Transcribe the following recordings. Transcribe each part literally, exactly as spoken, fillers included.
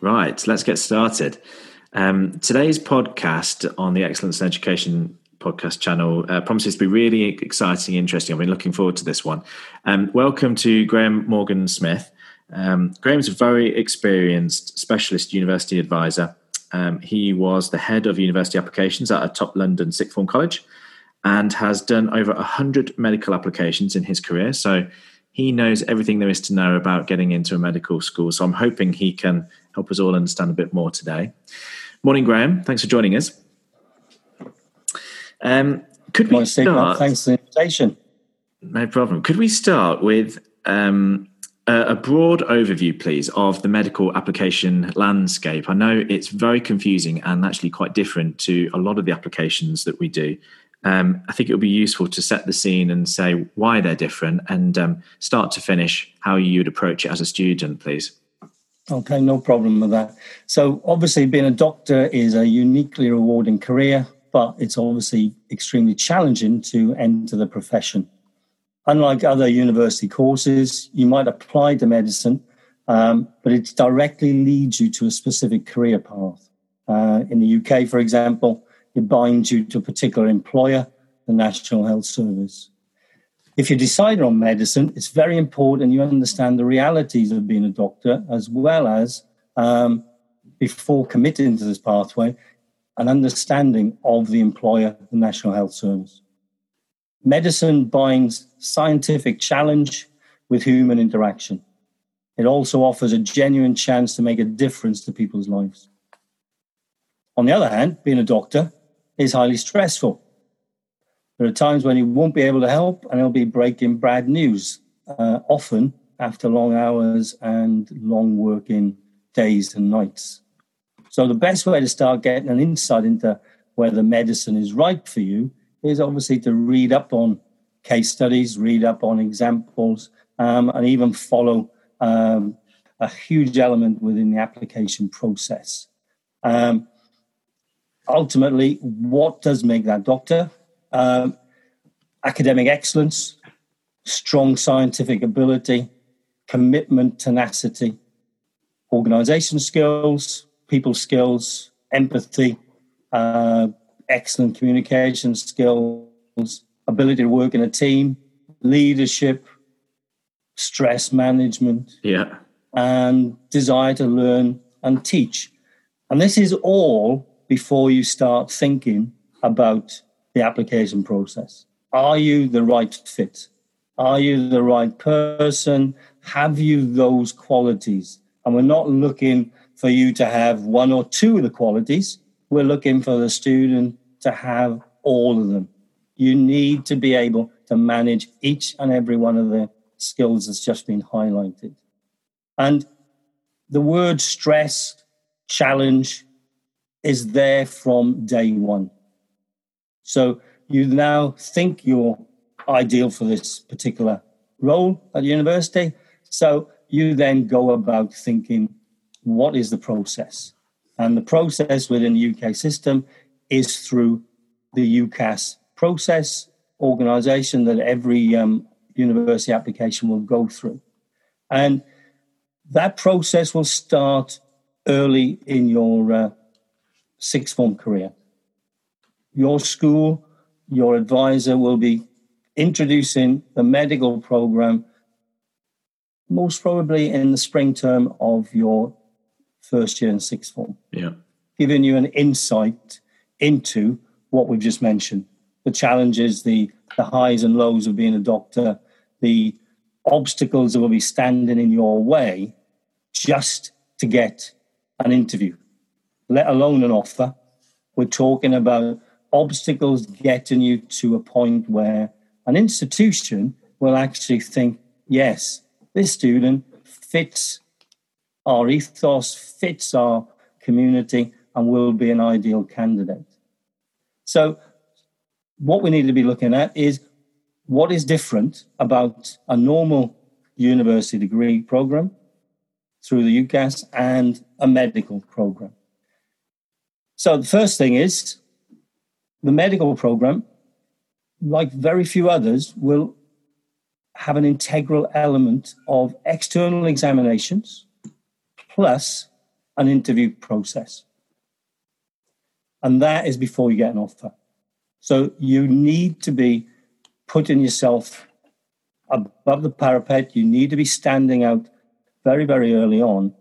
Right, let's get started. Um, today's podcast on the Excellence in Education podcast channel uh, promises to be really exciting and interesting. I've been looking forward to this one. Um, welcome to Graham Morgan Smith. Um, Graham's a very experienced specialist university advisor. Um, he was the head of university applications at a top London sixth form college and has done over one hundred medical applications in his career. So he knows everything there is to know about getting into a medical school. So I'm hoping he can help us all understand a bit more today. Morning, Graham. Thanks for joining us. Um, could we start? Thanks for the invitation. No problem. Could we start with um, a, a broad overview, please, of the medical application landscape? I know it's very confusing and actually quite different to a lot of the applications that we do. Um, I think it would be useful to set the scene and say why they're different and um, start to finish how you'd approach it as a student, please. Okay, no problem with that. So obviously being a doctor is a uniquely rewarding career, but it's obviously extremely challenging to enter the profession. Unlike other university courses, you might apply to medicine, um, but it directly leads you to a specific career path. Uh, in the U K, for example, it binds you to a particular employer, the National Health Service. If you decide on medicine, it's very important you understand the realities of being a doctor, as well as um, before committing to this pathway, an understanding of the employer, the National Health Service. Medicine binds scientific challenge with human interaction. It also offers a genuine chance to make a difference to people's lives. On the other hand, being a doctor is highly stressful. There are times when you won't be able to help and it'll be breaking bad news, uh, often after long hours and long working days and nights. So the best way to start getting an insight into whether medicine is right for you is obviously to read up on case studies, read up on examples, um, and even follow um, a huge element within the application process. Um, ultimately, what does make that doctor? Um, academic excellence, strong scientific ability, commitment, tenacity, organisation skills, people skills, empathy, uh, excellent communication skills, ability to work in a team, leadership, stress management, yeah, and desire to learn and teach. And this is all before you start thinking about the application process. Are you the right fit? Are you the right person? Have you those qualities? And we're not looking for you to have one or two of the qualities. We're looking for the student to have all of them. You need to be able to manage each and every one of the skills that's just been highlighted. And the word stress, challenge is there from day one. So you now think you're ideal for this particular role at university. So you then go about thinking, what is the process? And the process within the U K system is through the UCAS process organisation that every um, university application will go through. And that process will start early in your uh, sixth form career. Your school, your advisor will be introducing the medical program most probably in the spring term of your first year in sixth form. Yeah. Giving you an insight into what we've just mentioned, the challenges, the, the highs and lows of being a doctor, the obstacles that will be standing in your way just to get an interview, let alone an offer. We're talking about obstacles getting you to a point where an institution will actually think, yes, this student fits our ethos, fits our community, and will be an ideal candidate. So what we need to be looking at is what is different about a normal university degree program through the UCAS and a medical program. So the first thing is, the medical program, like very few others, will have an integral element of external examinations plus an interview process. And that is before you get an offer. So you need to be putting yourself above the parapet. You need to be standing out very, very early on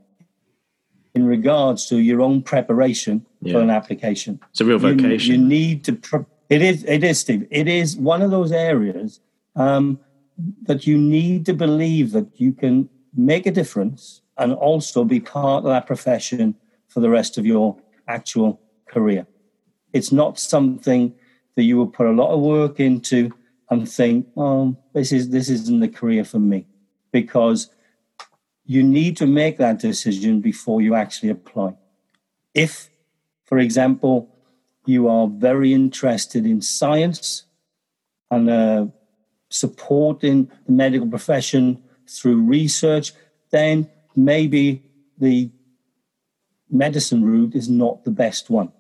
in regards to your own preparation yeah. for an application. It's a real vocation. You, you need to... Pre- it is, it is, Steve. It is one of those areas um, that you need to believe that you can make a difference and also be part of that profession for the rest of your actual career. It's not something that you will put a lot of work into and think, oh, this is this isn't the career for me, because you need to make that decision before you actually apply. If, for example, you are very interested in science and uh, supporting the medical profession through research, then maybe the medicine route is not the best one.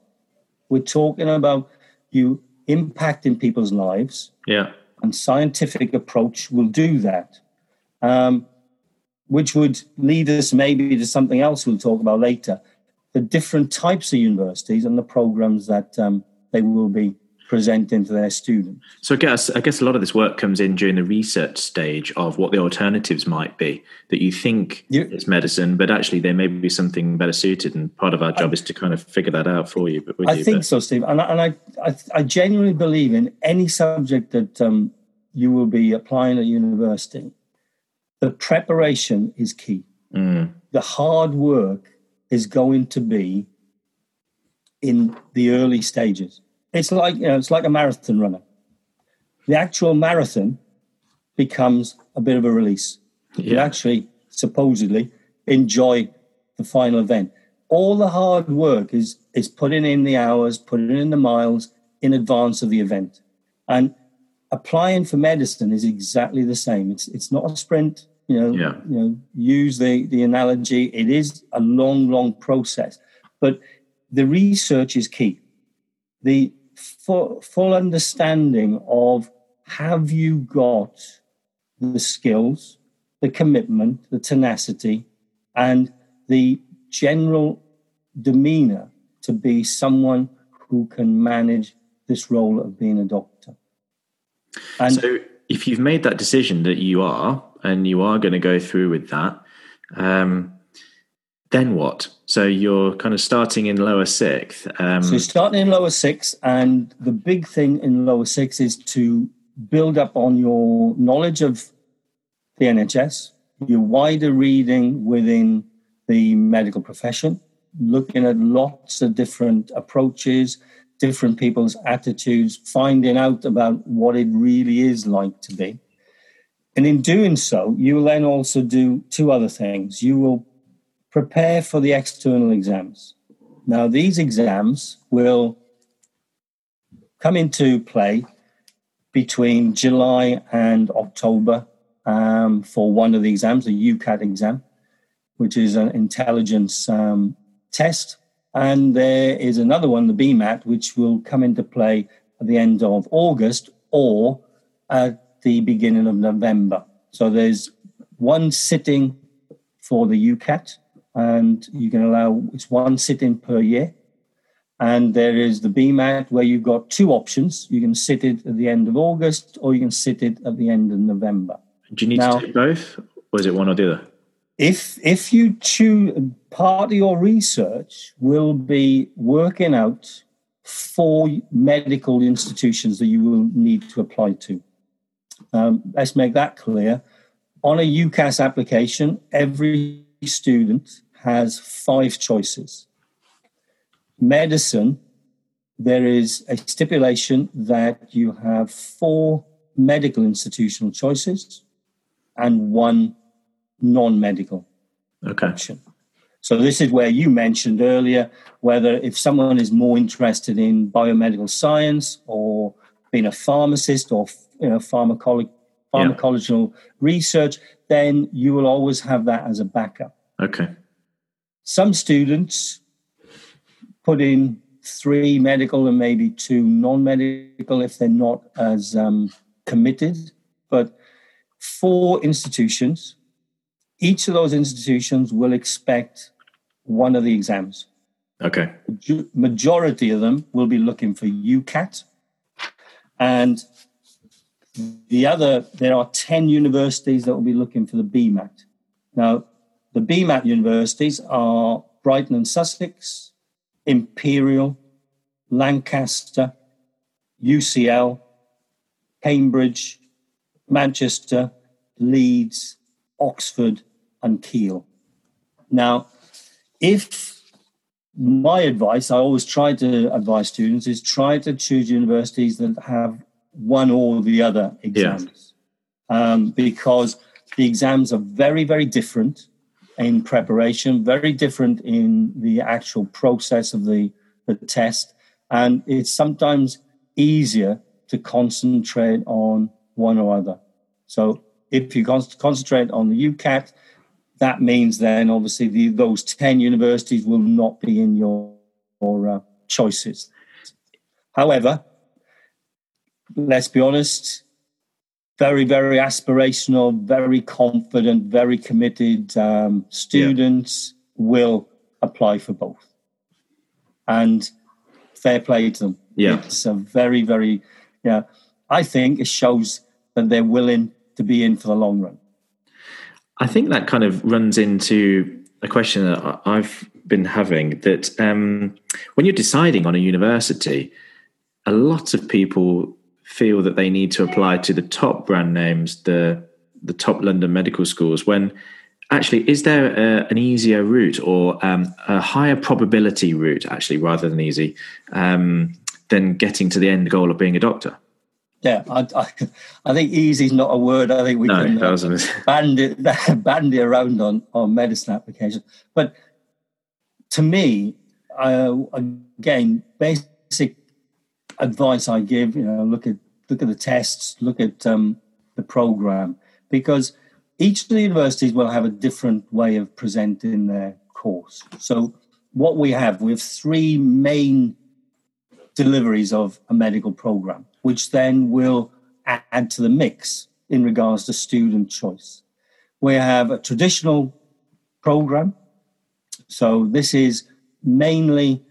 We're talking about you impacting people's lives. Yeah. And scientific approach will do that, um, which would lead us maybe to something else we'll talk about later. The different types of universities and the programs that um, they will be presenting to their students. So I guess, I guess a lot of this work comes in during the research stage of what the alternatives might be, that you think you, it's medicine, but actually there may be something better suited. And part of our job I, is to kind of figure that out for you. But I you, think but. so, Steve. And, I, and I, I, I genuinely believe in any subject that um, you will be applying at university, the preparation is key. Mm. The hard work is going to be in the early stages. It's like, you know, it's like a marathon runner. The actual marathon becomes a bit of a release. Yeah. You actually, supposedly, enjoy the final event. All the hard work is, is putting in the hours, putting in the miles in advance of the event. And applying for medicine is exactly the same. It's it's not a sprint. You know, yeah. you know, use the, the analogy. It is a long, long process, but the research is key. The full, full understanding of, have you got the skills, the commitment, the tenacity, and the general demeanor to be someone who can manage this role of being a doctor. And so if you've made that decision that you are, and you are going to go through with that, um, then what? So you're kind of starting in lower sixth. Um, so starting in lower sixth, and the big thing in lower sixth is to build up on your knowledge of the N H S, your wider reading within the medical profession, looking at lots of different approaches, different people's attitudes, finding out about what it really is like to be. And in doing so, you will then also do two other things. You will prepare for the external exams. Now, these exams will come into play between July and October um, for one of the exams, the U C A T exam, which is an intelligence um, test. And there is another one, the B M A T, which will come into play at the end of August or uh the beginning of November. So there's one sitting for the U C A T, and you can allow, it's one sitting per year. And there is the B M A T, where you've got two options. You can sit it at the end of August, or you can sit it at the end of November. Do you need now, to do both, or is it one or the other? If, if you choose, part of your research will be working out four medical institutions that you will need to apply to. Um, let's make that clear. On a U C A S application, every student has five choices. Medicine, there is a stipulation that you have four medical institutional choices and one non-medical okay. option. So this is where you mentioned earlier, whether if someone is more interested in biomedical science or being a pharmacist or you know, pharmacolo- pharmacological yeah. research, then you will always have that as a backup. Okay. Some students put in three medical and maybe two non-medical if they're not as um, committed, but four institutions. Each of those institutions will expect one of the exams. Okay. Majority of them will be looking for U CAT. And the other, there are ten universities that will be looking for the B MAT. Now, the B MAT universities are Brighton and Sussex, Imperial, Lancaster, U C L, Cambridge, Manchester, Leeds, Oxford, and Keele. Now, if my advice, I always try to advise students, is try to choose universities that have one or the other exams. Yeah. Um, because the exams are very, very different in preparation, very different in the actual process of the, the test. And it's sometimes easier to concentrate on one or other. So if you con- concentrate on the U CAT, that means then obviously the, those ten universities will not be in your, your uh, choices. However, let's be honest, very, very aspirational, very confident, very committed um, students yeah. will apply for both. And fair play to them. Yeah. It's a very, very, yeah. I think it shows that they're willing to be in for the long run. I think that kind of runs into a question that I've been having, that um, when you're deciding on a university, a lot of people feel that they need to apply to the top brand names, the the top London medical schools, when actually, is there a, an easier route or um, a higher probability route, actually, rather than easy, um, than getting to the end goal of being a doctor? Yeah, I, I, I think easy is not a word. I think we no, can uh, bandy bandy around on, on medicine applications. But to me, uh, again, basic advice I give, you know, look at look at the tests, look at um, the program, because each of the universities will have a different way of presenting their course. So what we have, we have three main deliveries of a medical program, which then will add to the mix in regards to student choice. We have a traditional program. So this is mainly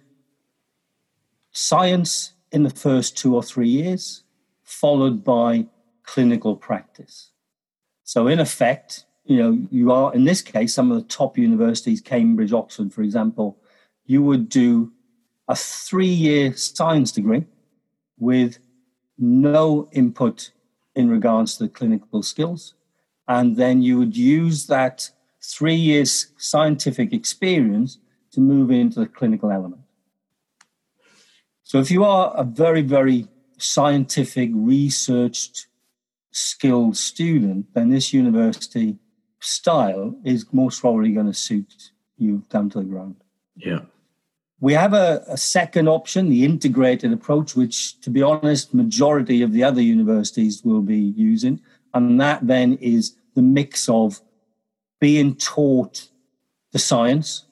science in the first two or three years, followed by clinical practice. So in effect, you know, you are, in this case, some of the top universities, Cambridge, Oxford, for example, you would do a three-year science degree with no input in regards to the clinical skills. And then you would use that three years scientific experience to move into the clinical element. So if you are a very, very scientific, researched, skilled student, then this university style is most probably going to suit you down to the ground. Yeah. We have a, a second option, the integrated approach, which, to be honest, majority of the other universities will be using. And that then is the mix of being taught the science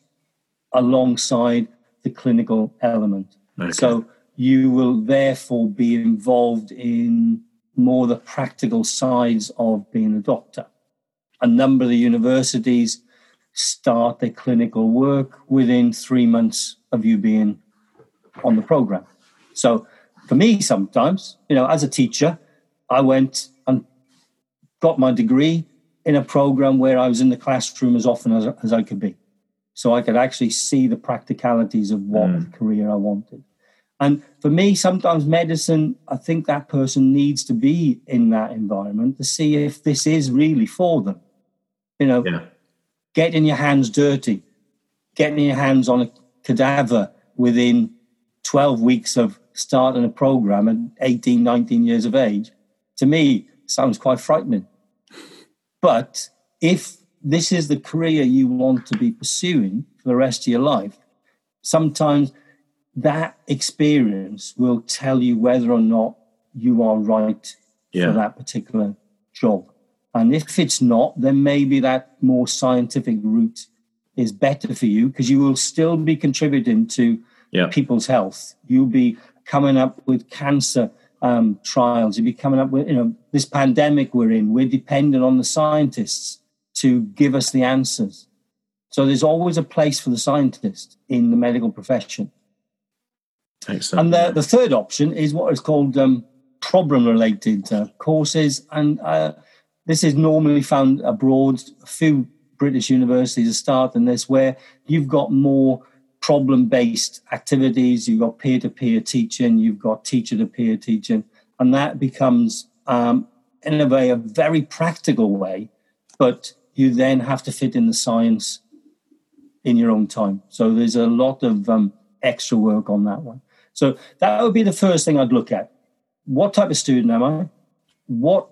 alongside the clinical element. Okay. So you will therefore be involved in more the practical sides of being a doctor. A number of the universities start their clinical work within three months of you being on the program. So for me, sometimes, you know, as a teacher, I went and got my degree in a program where I was in the classroom as often as, as I could be. So I could actually see the practicalities of what mm. career I wanted. And for me, sometimes medicine, I think that person needs to be in that environment to see if this is really for them. You know, yeah. Getting your hands dirty, getting your hands on a cadaver within twelve weeks of starting a program at eighteen, nineteen years of age, to me, sounds quite frightening. But if this is the career you want to be pursuing for the rest of your life, sometimes that experience will tell you whether or not you are right yeah. for that particular job. And if it's not, then maybe that more scientific route is better for you, because you will still be contributing to yeah. people's health. You'll be coming up with cancer um, trials. You'll be coming up with, you know, this pandemic we're in, we're dependent on the scientists to give us the answers. So there's always a place for the scientist in the medical profession. Excellent. And the, the third option is what is called um, problem-related uh, courses. And uh, this is normally found abroad. A few British universities are starting this, where you've got more problem-based activities. You've got peer-to-peer teaching. You've got teacher-to-peer teaching. And that becomes, um, in a way, a very practical way. But you then have to fit in the science in your own time. So there's a lot of um, extra work on that one. So that would be the first thing I'd look at. What type of student am I? What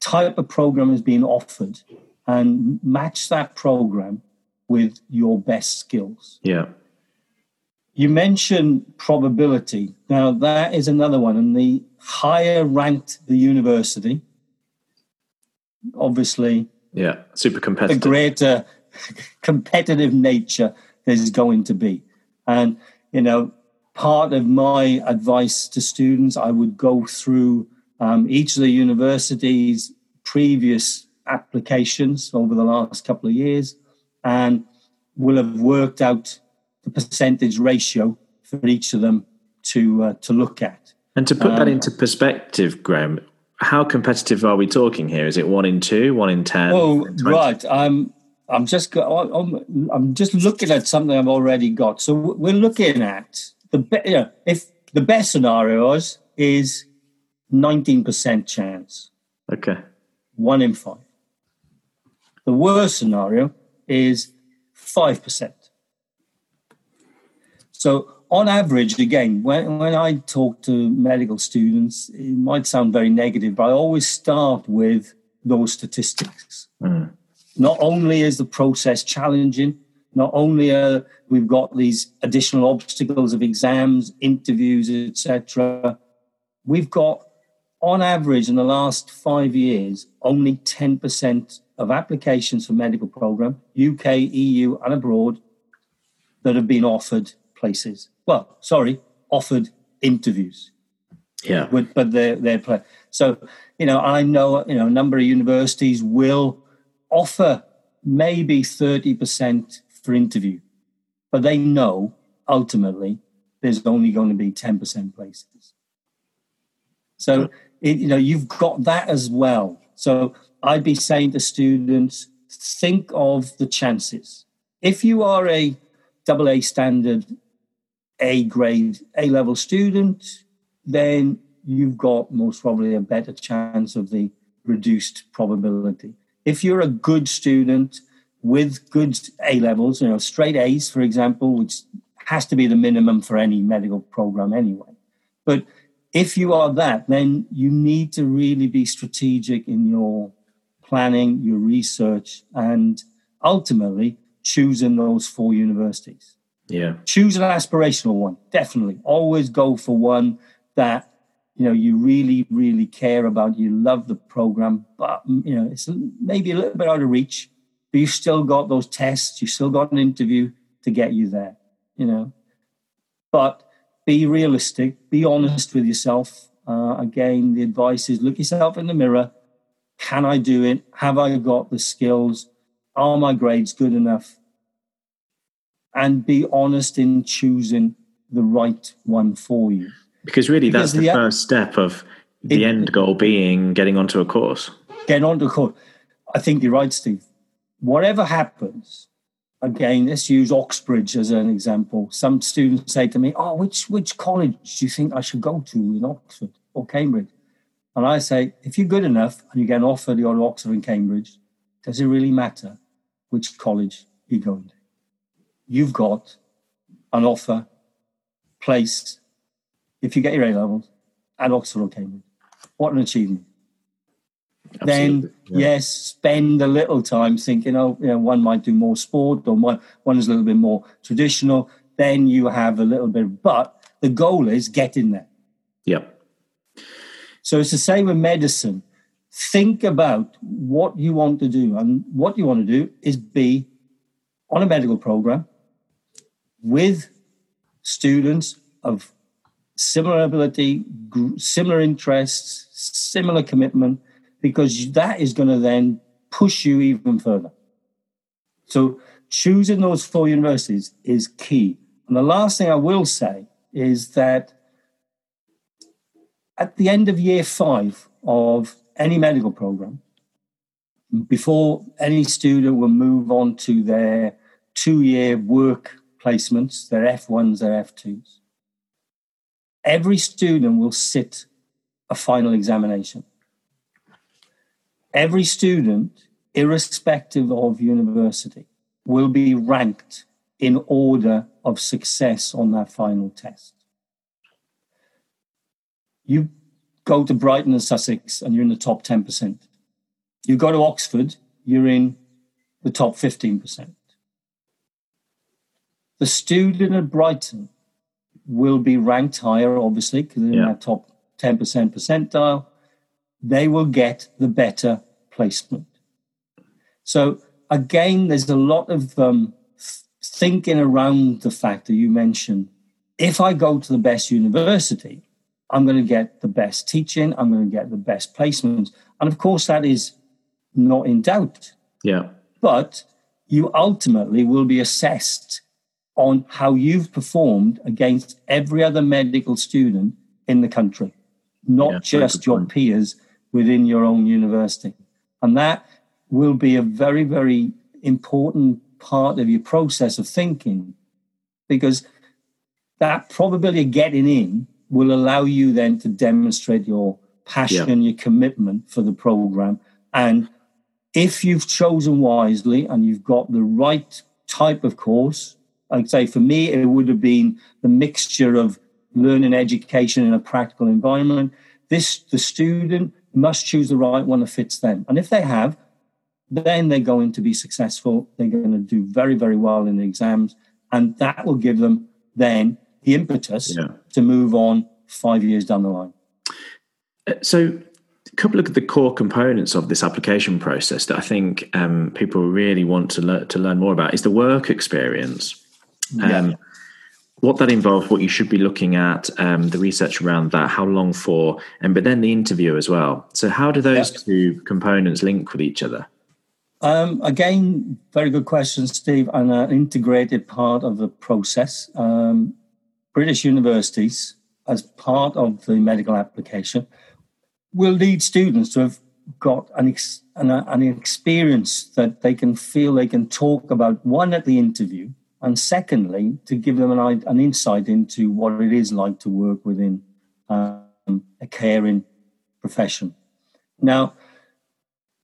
type of program is being offered? And match that program with your best skills. Yeah. You mentioned probability. Now, that is another one. And the higher ranked the university, obviously... Yeah, super competitive. The greater competitive nature there's going to be. And, you know, part of my advice to students, I would go through um, each of the university's previous applications over the last couple of years and will have worked out the percentage ratio for each of them to uh, to look at. And to put um, that into perspective, Graham, how competitive are we talking here? Is it one in two, one in ten? Oh, right. I'm I'm just I'm just looking at something I've already got. So we're looking at the be, you know, if the best scenarios is nineteen percent chance. Okay. One in five. The worst scenario is five percent. So, on average, again, when, when I talk to medical students, it might sound very negative, but I always start with those statistics. Mm. Not only is the process challenging, not only uh, we've got these additional obstacles of exams, interviews, et cetera, we've got, on average, in the last five years, only ten percent of applications for medical program, U K, E U, and abroad, that have been offered places. Well, sorry, offered interviews. Yeah. With, but they're, they're play. So, you know, I know, you know, a number of universities will offer maybe thirty percent for interview, but they know ultimately there's only going to be ten percent places. So, yeah. it, you know, you've got that as well. So I'd be saying to students, think of the chances. If you are a double A standard, A grade, A level student, then you've got most probably a better chance of the reduced probability. If you're a good student with good A levels, you know, straight A's, for example, which has to be the minimum for any medical program anyway. But if you are that, then you need to really be strategic in your planning, your research, and ultimately choosing those four universities. Yeah. Choose an aspirational one. Definitely. Always go for one that, you know, you really, really care about. You love the program, but, you know, it's maybe a little bit out of reach, but you've still got those tests. You've still got an interview to get you there, you know. But be realistic. Be honest with yourself. Uh, again, the advice is look yourself in the mirror. Can I do it? Have I got the skills? Are my grades good enough? And be honest in choosing the right one for you. Because really because that's the, the first step of the it, end goal being getting onto a course. Getting onto a course. I think you're right, Steve. Whatever happens, again, let's use Oxbridge as an example. Some students say to me, oh, which, which college do you think I should go to in Oxford or Cambridge? And I say, if you're good enough and you get an offer to go to Oxford and Cambridge, does it really matter which college you're going to? You've got an offer placed, if you get your A-levels, at Oxford or Cambridge. What an achievement. Absolutely. Then, yeah. yes, spend a little time thinking, oh, you know, one might do more sport or one, one is a little bit more traditional. Then you have a little bit, but the goal is get in there. Yeah. So it's the same with medicine. Think about what you want to do. And what you want to do is be on a medical program with students of similar ability, similar interests, similar commitment, because that is going to then push you even further. So choosing those four universities is key. And the last thing I will say is that at the end of year five of any medical program, before any student will move on to their two-year work placements, their F ones, their F twos, every student will sit a final examination. Every student, irrespective of university, will be ranked in order of success on that final test. You go to Brighton and Sussex and you're in the top ten percent. You go to Oxford, you're in the top fifteen percent. The student at Brighton will be ranked higher, obviously, because they're yeah. in that top ten percent percentile. They will get the better placement. So again, there's a lot of um, thinking around the fact that you mentioned, if I go to the best university, I'm going to get the best teaching, I'm going to get the best placements. And of course, that is not in doubt. Yeah. But you ultimately will be assessed on how you've performed against every other medical student in the country, not yeah, just your point. peers within your own university. And that will be a very, very important part of your process of thinking, because that probability of getting in will allow you then to demonstrate your passion, yeah. your commitment for the program. And if you've chosen wisely and you've got the right type of course, I'd say for me, it would have been the mixture of learning education in a practical environment. This, the student must choose the right one that fits them. And if they have, then they're going to be successful. They're going to do very, very well in the exams. And that will give them then the impetus yeah. to move on five years down the line. So a couple of the core components of this application process that I think um, people really want to, le- to learn more about is the work experience. Um, yeah. What that involved, what you should be looking at, um, the research around that, how long for, and but then the interview as well. So how do those yep. two components link with each other? Um, again, very good question, Steve, and an integrated part of the process. Um, British universities, as part of the medical application, will lead students to have got an, ex- an, an experience that they can feel they can talk about, one, at the interview, and secondly, to give them an, an insight into what it is like to work within um, a caring profession. Now,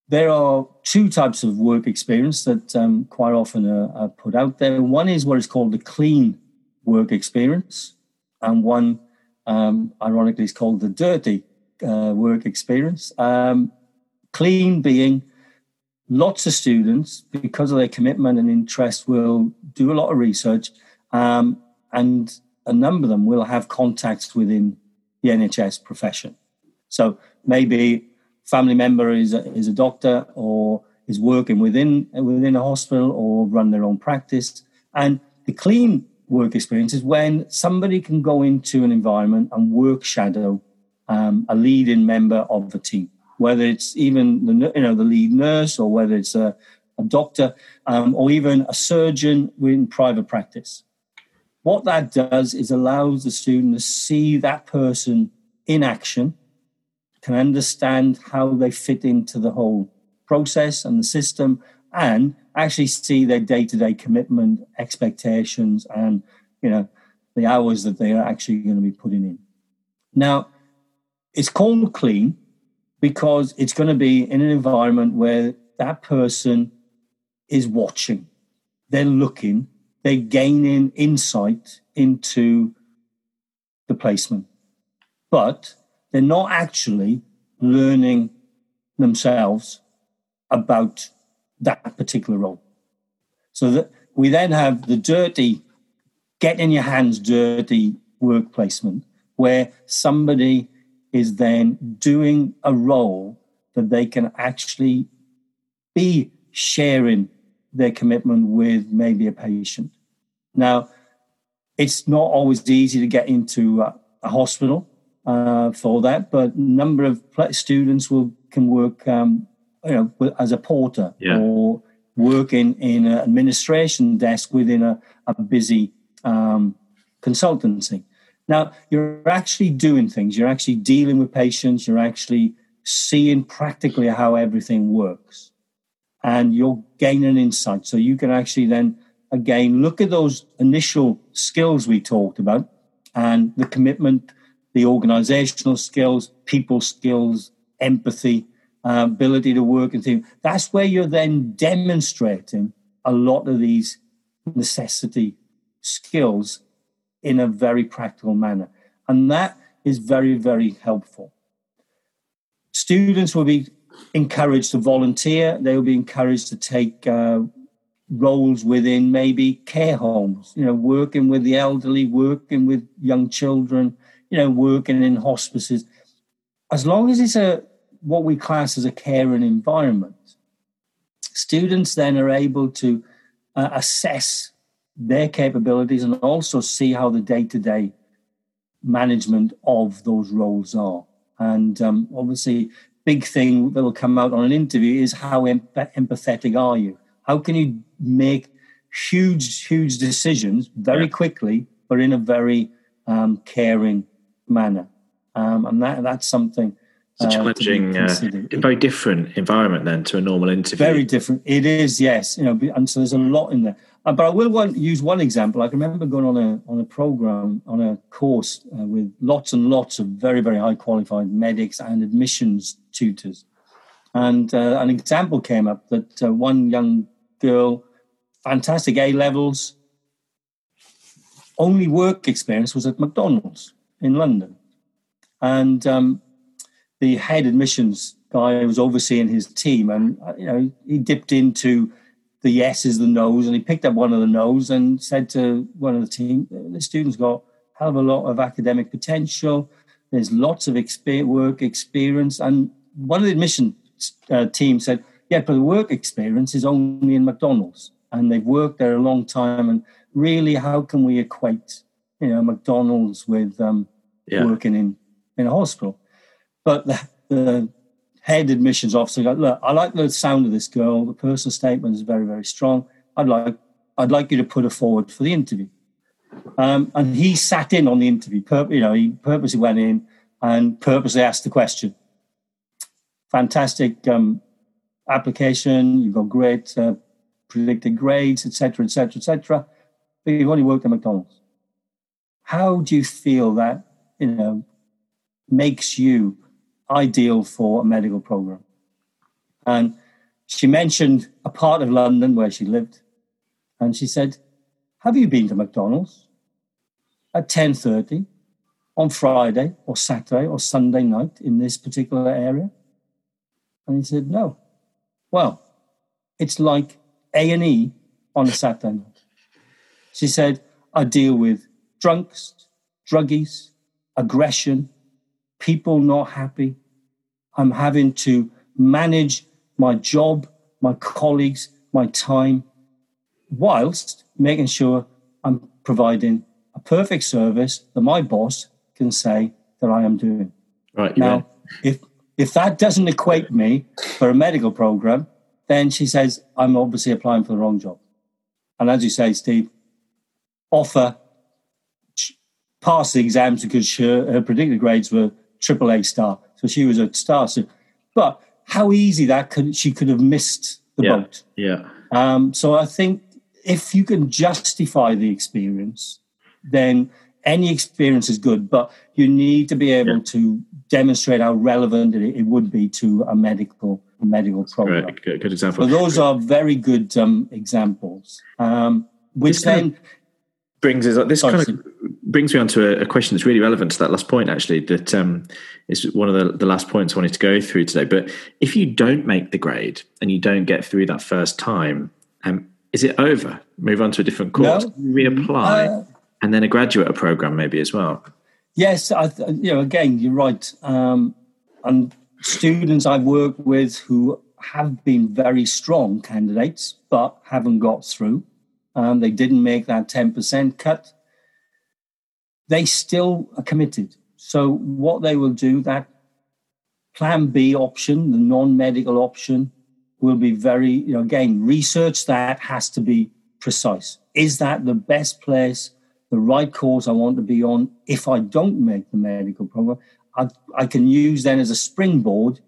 there are two types of work experience that um, quite often are, are put out there. One is what is called the clean work experience, and one, um, ironically, is called the dirty uh, work experience. Um, clean being lots of students, because of their commitment and interest, will do a lot of research, um, and a number of them will have contacts within the N H S profession. So maybe family member is a, is a doctor or is working within within a hospital or run their own practice. And the clean work experience is when somebody can go into an environment and work shadow um, a leading member of a team, whether it's even the you know the lead nurse or whether it's a, a doctor um, or even a surgeon in private practice. What that does is allows the student to see that person in action, can understand how they fit into the whole process and the system, and actually see their day-to-day commitment, expectations, and, you know, the hours that they are actually going to be putting in. Now, it's called clean because it's going to be in an environment where that person is watching, they're looking, they're gaining insight into the placement. But they're not actually learning themselves about that particular role. So that we then have the dirty, getting your hands dirty work placement, where somebody is then doing a role that they can actually be sharing their commitment with maybe a patient. Now, it's not always easy to get into a, a hospital Uh, for that, but number of students will can work, um, you know, as a porter yeah. or working in an administration desk within a, a busy um, consultancy. Now, you're actually doing things. You're actually dealing with patients. You're actually seeing practically how everything works. And you're gaining insight. So you can actually then, again, look at those initial skills we talked about and the commitment, the organizational skills, people skills, empathy, uh, ability to work and things. That's where you're then demonstrating a lot of these necessity skills in a very practical manner. And that is very, very helpful. Students will be encouraged to volunteer. They will be encouraged to take uh, roles within maybe care homes, you know, working with the elderly, working with young children, you know, working in hospices. As long as it's a what we class as a caring environment, students then are able to uh, assess their capabilities and also see how the day-to-day management of those roles are. And um, obviously, big thing that will come out on an interview is how em- empathetic are you? How can you make huge, huge decisions very quickly, but in a very um, caring manner? Um, and that that's something. It's a challenging, uh, uh, very different environment then to a normal interview. Very different. It is, yes. You know, and so there's a lot in there. Uh, but I will want, use one example. I can remember going on a on a program, on a course uh, with lots and lots of very, very high qualified medics and admissions tutors. And uh, an example came up that uh, one young girl, fantastic A-levels, only work experience was at McDonald's in London. And um, the head admissions guy was overseeing his team, and you know he dipped into the yeses, the nos, and he picked up one of the nos and said to one of the team, the student's got a hell of a lot of academic potential. There's lots of experience, work experience. And one of the admission uh, team said, yeah, but the work experience is only in McDonald's. And they've worked there a long time. And really, how can we equate, you know, McDonald's with um, yeah. working in, in a hospital? But the, the head admissions officer goes, look, I like the sound of this girl. The personal statement is very, very strong. I'd like I'd like you to put her forward for the interview. Um, and he sat in on the interview. Pur- you know, he purposely went in and purposely asked the question. Fantastic um, application. You've got great uh, predicted grades, et cetera, et cetera, et cetera. But you've only worked at McDonald's. How do you feel that, you know, makes you ideal for a medical program? And she mentioned a part of London where she lived, and she said, have you been to McDonald's at ten thirty on Friday or Saturday or Sunday night in this particular area? And he said, no. Well, it's like A and E on a Saturday night. She said, I deal with drunks, druggies, aggression, people not happy. I'm having to manage my job, my colleagues, my time, whilst making sure I'm providing a perfect service that my boss can say that I am doing. Right. Now, if if that doesn't equate me for a medical program, then she says, I'm obviously applying for the wrong job. And as you say, Steve, offer, pass the exams because she, her predicted grades were triple A star. So she was a star. So, but how easy that could, she could have missed the yeah, boat. Yeah. Um, so I think if you can justify the experience, then any experience is good, but you need to be able yeah. to demonstrate how relevant it, it would be to a medical, a medical program. Right. Good, good example. So those are very good um, examples, um, which this then brings us, this sorry, kind of brings me on to a question that's really relevant to that last point, actually, that um, is one of the, the last points I wanted to go through today. But if you don't make the grade and you don't get through that first time, um, is it over? Move on to a different course, no. reapply, uh, and then a graduate program maybe as well? Yes, I th- you know, again, you're right. Um, and students I've worked with who have been very strong candidates but haven't got through, um, they didn't make that ten percent cut, they still are committed. So what they will do, that plan B option, the non-medical option, will be very, you know, again, research that has to be precise. Is that the best place, the right course I want to be on? If I don't make the medical program, I, I can use then as a springboard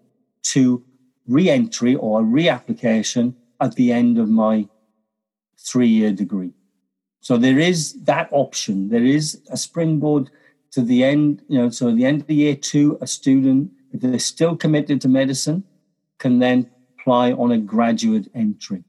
to re-entry or reapplication at the end of my three-year degree. So there is that option. There is a springboard to the end, you know, so at the end of the year two, a student, if they're still committed to medicine, can then apply on a graduate entry.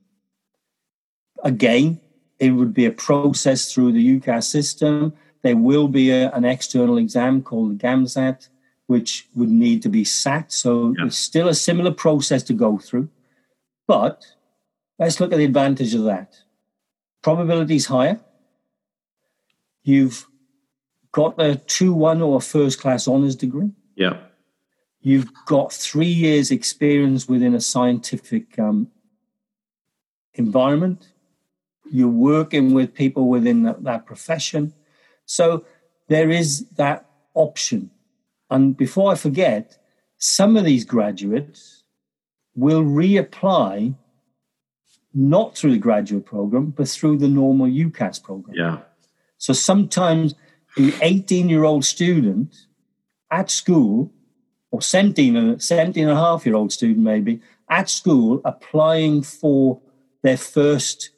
Again, it would be a process through the U C A S system. There will be a, an external exam called the GAMSAT, which would need to be sat. So yeah. It's still a similar process to go through. But let's look at the advantage of that. Probability is higher. You've got a two one or a first-class honours degree. Yeah. You've got three years experience within a scientific um, environment. You're working with people within that, that profession. So there is that option. And before I forget, some of these graduates will reapply not through the graduate program, but through the normal U C A S program. Yeah. So sometimes an eighteen-year-old student at school, or seventeen and a half-year-old student maybe, at school applying for their first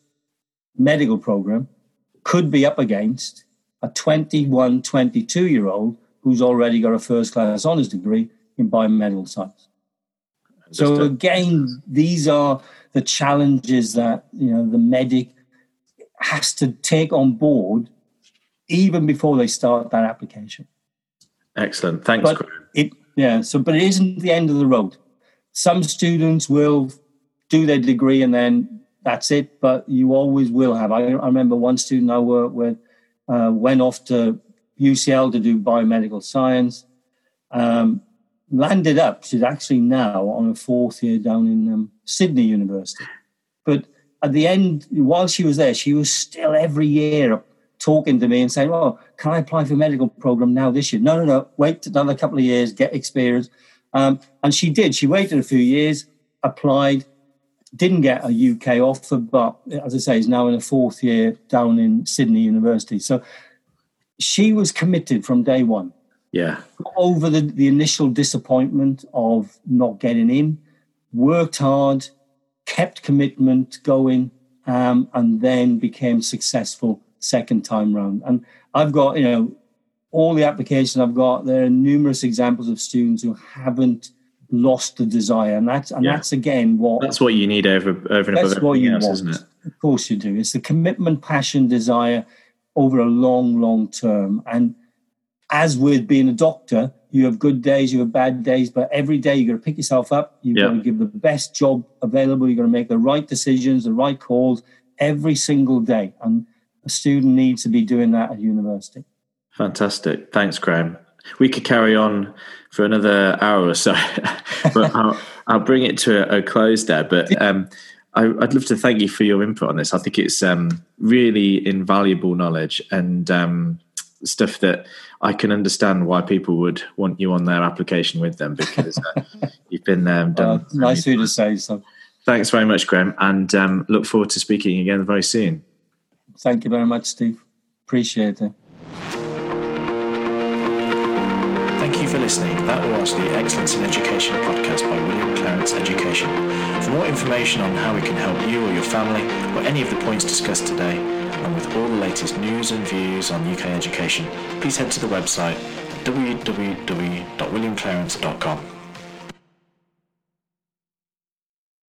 medical program could be up against a twenty-one, twenty-two-year-old who's already got a first-class honours degree in biomedical science. So again, these are the challenges that, you know, the medic has to take on board even before they start that application. Excellent. Thanks, Graham. It, yeah, so, but it isn't the end of the road. Some students will do their degree and then that's it, but you always will have. I, I remember one student I worked with uh, went off to U C L to do biomedical science, um, landed up, she's actually now on a fourth year down in um, Sydney University. But at the end, while she was there, she was still every year talking to me and saying, oh, can I apply for a medical program now this year? No, no, no, wait another couple of years, get experience. Um, and she did. She waited a few years, applied, didn't get a U K offer, but as I say, is now in a fourth year down in Sydney University. So she was committed from day one. Yeah. Got over the, the initial disappointment of not getting in, worked hard, kept commitment going, um, and then became successful second time round. And I've got, you know, all the applications I've got, there are numerous examples of students who haven't lost the desire. And that's, and yeah. that's again, what... That's what you need over, over and above everything else, want. Isn't it? Of course you do. It's the commitment, passion, desire over a long, long term. And as with being a doctor, you have good days, you have bad days, but every day you've got to pick yourself up. You've yeah. got to give the best job available. You've got to make the right decisions, the right calls every single day. And a student needs to be doing that at university. Fantastic. Thanks, Graham. We could carry on for another hour or so, but I'll, I'll bring it to a, a close there. But um, I, I'd love to thank you for your input on this. I think it's um, really invaluable knowledge and um, stuff that I can understand why people would want you on their application with them, because uh, you've been um, done. Uh, nice of you to say so. Thanks very much, Graham, and um, look forward to speaking again very soon. Thank you very much, Steve. Appreciate it. Thank you for listening. That was the Excellence in Education podcast by William Clarence Education. For more information on how we can help you or your family or any of the points discussed today, and with all the latest news and views on U K education, please head to the website w w w dot william clarence dot com.